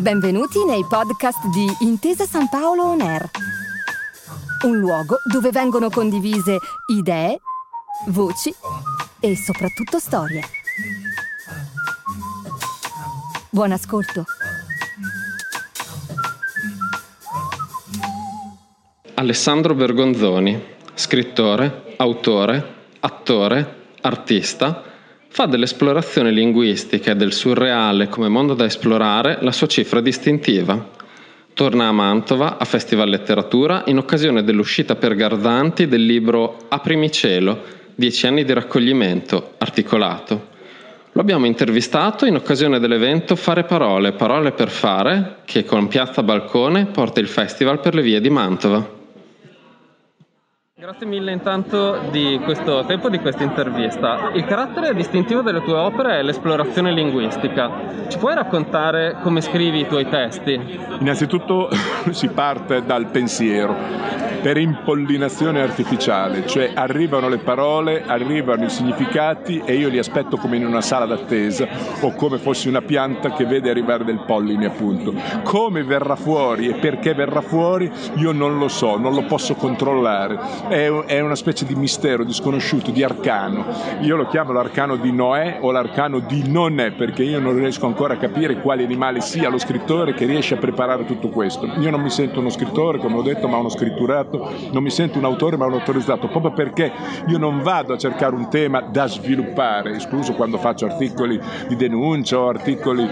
Benvenuti nei podcast di Intesa Sanpaolo On Air, un luogo dove vengono condivise idee, voci e soprattutto storie. Buon ascolto. Alessandro Bergonzoni, scrittore, autore, attore, artista, fa dell'esplorazione linguistica e del surreale come mondo da esplorare la sua cifra distintiva. Torna a Mantova a Festival Letteratura in occasione dell'uscita per Garzanti del libro Aprimi Cielo, 10 anni di raccoglimento, articolato. Lo abbiamo intervistato in occasione dell'evento Fare Parole, Parole per Fare, che con Piazza Balcone porta il festival per le vie di Mantova. Grazie mille intanto di questo tempo, di questa intervista. Il carattere distintivo delle tue opere è l'esplorazione linguistica. Ci puoi raccontare come scrivi i tuoi testi? Innanzitutto si parte dal pensiero, per impollinazione artificiale, cioè arrivano le parole, arrivano i significati e io li aspetto come in una sala d'attesa o come fossi una pianta che vede arrivare del polline, appunto. Come verrà fuori e perché verrà fuori io non lo so, non lo posso controllare. È una specie di mistero, di sconosciuto, di arcano. Io lo chiamo l'arcano di Noè o l'arcano di Nonè, perché io non riesco ancora a capire quale animale sia lo scrittore che riesce a preparare tutto questo. Io non mi sento uno scrittore, come ho detto, ma uno scritturato. Non mi sento un autore, ma un autorizzato, proprio perché io non vado a cercare un tema da sviluppare, escluso quando faccio articoli di denuncia o articoli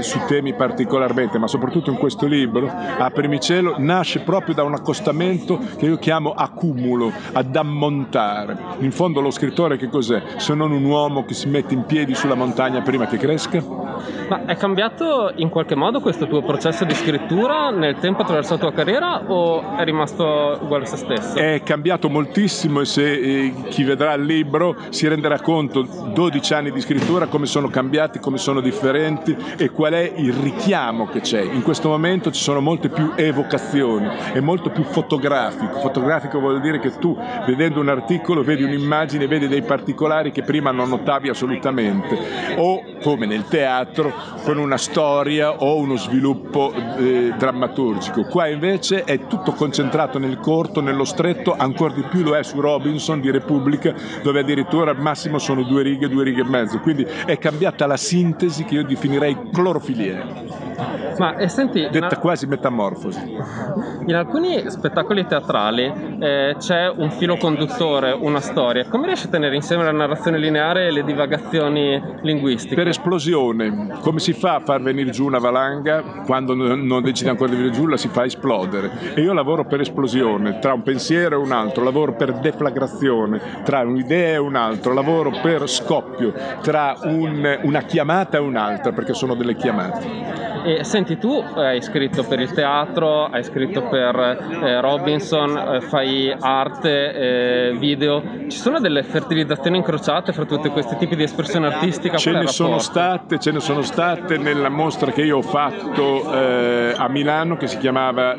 su temi particolarmente, ma soprattutto in questo libro Aprimi Cielo nasce proprio da un accostamento che io chiamo accumulo, ad ammontare. In fondo lo scrittore che cos'è? Se non un uomo che si mette in piedi sulla montagna prima che cresca? Ma è cambiato in qualche modo questo tuo processo di scrittura nel tempo attraverso la tua carriera o è rimasto uguale a se stesso? È cambiato moltissimo e se chi vedrà il libro si renderà conto 12 anni di scrittura come sono cambiati, come sono differenti e qual è il richiamo che c'è. In questo momento ci sono molte più evocazioni, è molto più fotografico vuol dire che tu vedendo un articolo vedi un'immagine, vedi dei particolari che prima non notavi assolutamente, o come nel teatro con una storia o uno sviluppo drammaturgico. Qua invece è tutto concentrato nel corto, nello stretto, ancora di più lo è su Robinson di Repubblica, dove addirittura al massimo sono 2 righe e mezzo, quindi è cambiata la sintesi che io definirei clorofiliera. Ma senti, detta quasi metamorfosi. In alcuni spettacoli teatrali c'è un filo conduttore, una storia. Come riesci a tenere insieme la narrazione lineare e le divagazioni linguistiche? Per esplosione. Come si fa a far venire giù una valanga? Quando non decide ancora di venire giù la si fa esplodere. E io lavoro per esplosione, tra un pensiero e un altro. Lavoro per deflagrazione, tra un'idea e un altro. Lavoro per scoppio, tra una chiamata e un'altra, perché sono delle chiamate. E senti, tu hai scritto per il teatro, hai scritto per Robinson, fai arte, video. Ci sono delle fertilizzazioni incrociate fra tutti questi tipi di espressione artistica? Ce ne sono state nella mostra che io ho fatto a Milano, che si chiamava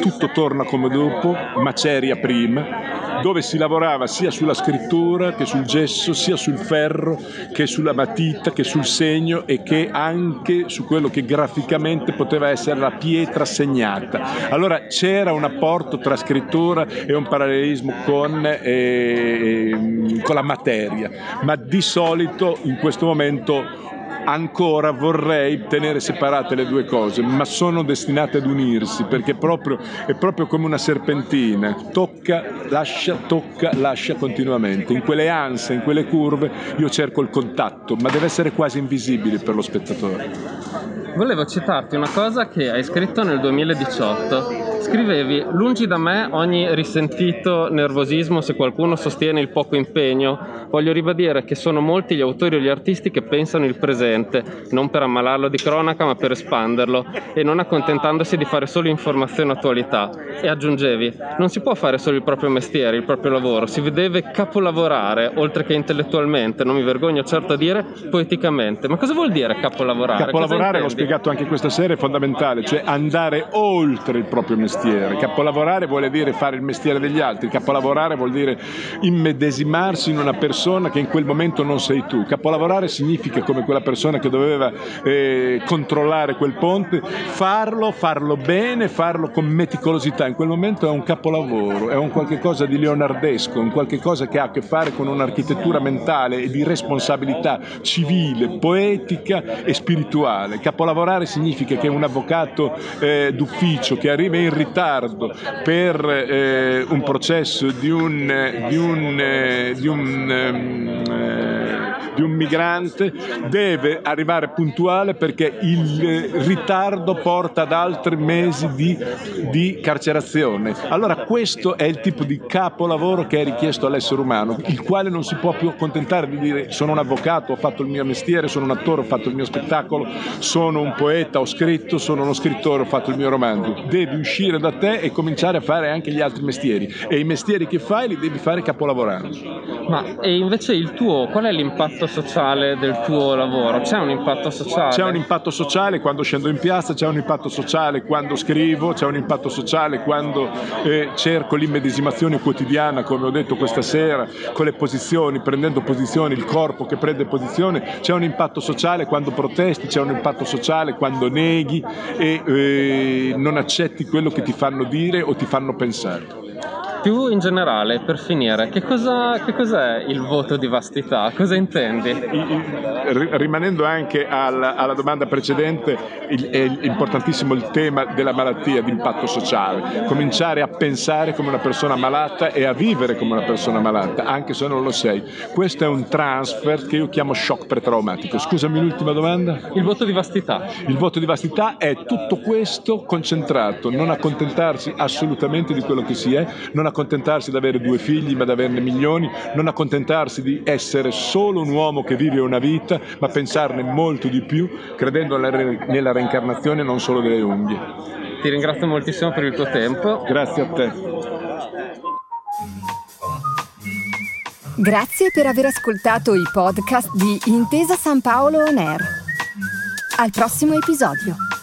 Tutto torna come dopo, Maceria Prima, dove si lavorava sia sulla scrittura che sul gesso, sia sul ferro che sulla matita, che sul segno e che anche su quello che graficamente poteva essere la pietra segnata. Allora c'era un apporto tra scrittura e un parallelismo con la materia, ma di solito in questo momento ancora vorrei tenere separate le due cose, ma sono destinate ad unirsi, perché è proprio come una serpentina, tocca, lascia continuamente. In quelle ansie, in quelle curve io cerco il contatto, ma deve essere quasi invisibile per lo spettatore. Volevo citarti una cosa che hai scritto nel 2018. Scrivevi: lungi da me ogni risentito nervosismo se qualcuno sostiene il poco impegno. Voglio ribadire che sono molti gli autori o gli artisti che pensano il presente, non per ammalarlo di cronaca ma per espanderlo, e non accontentandosi di fare solo informazione e attualità. E aggiungevi: non si può fare solo il proprio mestiere, il proprio lavoro, si deve capolavorare, oltre che intellettualmente, non mi vergogno certo a dire poeticamente. Ma cosa vuol dire capolavorare? Capolavorare, l'ho spiegato anche questa sera, è fondamentale, cioè andare oltre il proprio mestiere. Capolavorare vuol dire fare il mestiere degli altri, capolavorare vuol dire immedesimarsi in una persona persona che in quel momento non sei tu. Capolavorare significa, come quella persona che doveva controllare quel ponte, farlo bene, farlo con meticolosità. In quel momento è un capolavoro, è un qualche cosa di leonardesco, un qualche cosa che ha a che fare con un'architettura mentale e di responsabilità civile, poetica e spirituale. Capolavorare significa che un avvocato d'ufficio che arriva in ritardo per un processo di un migrante deve arrivare puntuale, perché il ritardo porta ad altri mesi di carcerazione. Allora questo è il tipo di capolavoro che è richiesto all'essere umano, il quale non si può più accontentare di dire sono un avvocato, ho fatto il mio mestiere, sono un attore, ho fatto il mio spettacolo, sono un poeta, ho scritto, sono uno scrittore, ho fatto il mio romanzo. Devi uscire da te e cominciare a fare anche gli altri mestieri, e i mestieri che fai li devi fare capolavorando. Ma e invece il tuo, qual è l'impatto sociale del tuo lavoro? C'è un impatto sociale? C'è un impatto sociale quando scendo in piazza, c'è un impatto sociale quando scrivo, c'è un impatto sociale quando cerco l'immedesimazione quotidiana, come ho detto questa sera, con le posizioni, prendendo posizioni, il corpo che prende posizione. C'è un impatto sociale quando protesti, c'è un impatto sociale quando neghi e non accetti quello che ti fanno dire o ti fanno pensare. Più in generale, per finire, che cos'è il voto di vastità? Cosa intendi? Rimanendo anche alla domanda precedente, è importantissimo il tema della malattia, di impatto sociale. Cominciare a pensare come una persona malata e a vivere come una persona malata, anche se non lo sei. Questo è un transfer che io chiamo shock pretraumatico. Scusami, l'ultima domanda? Il voto di vastità. Il voto di vastità è tutto questo concentrato, non accontentarsi assolutamente di quello che si è, non accontentarsi di avere 2 figli ma di averne milioni, non accontentarsi di essere solo un uomo che vive una vita, ma pensarne molto di più, credendo nella reincarnazione non solo delle unghie. Ti ringrazio moltissimo per il tuo tempo. Grazie a te. Grazie per aver ascoltato i podcast di Intesa Sanpaolo On Air. Al prossimo episodio.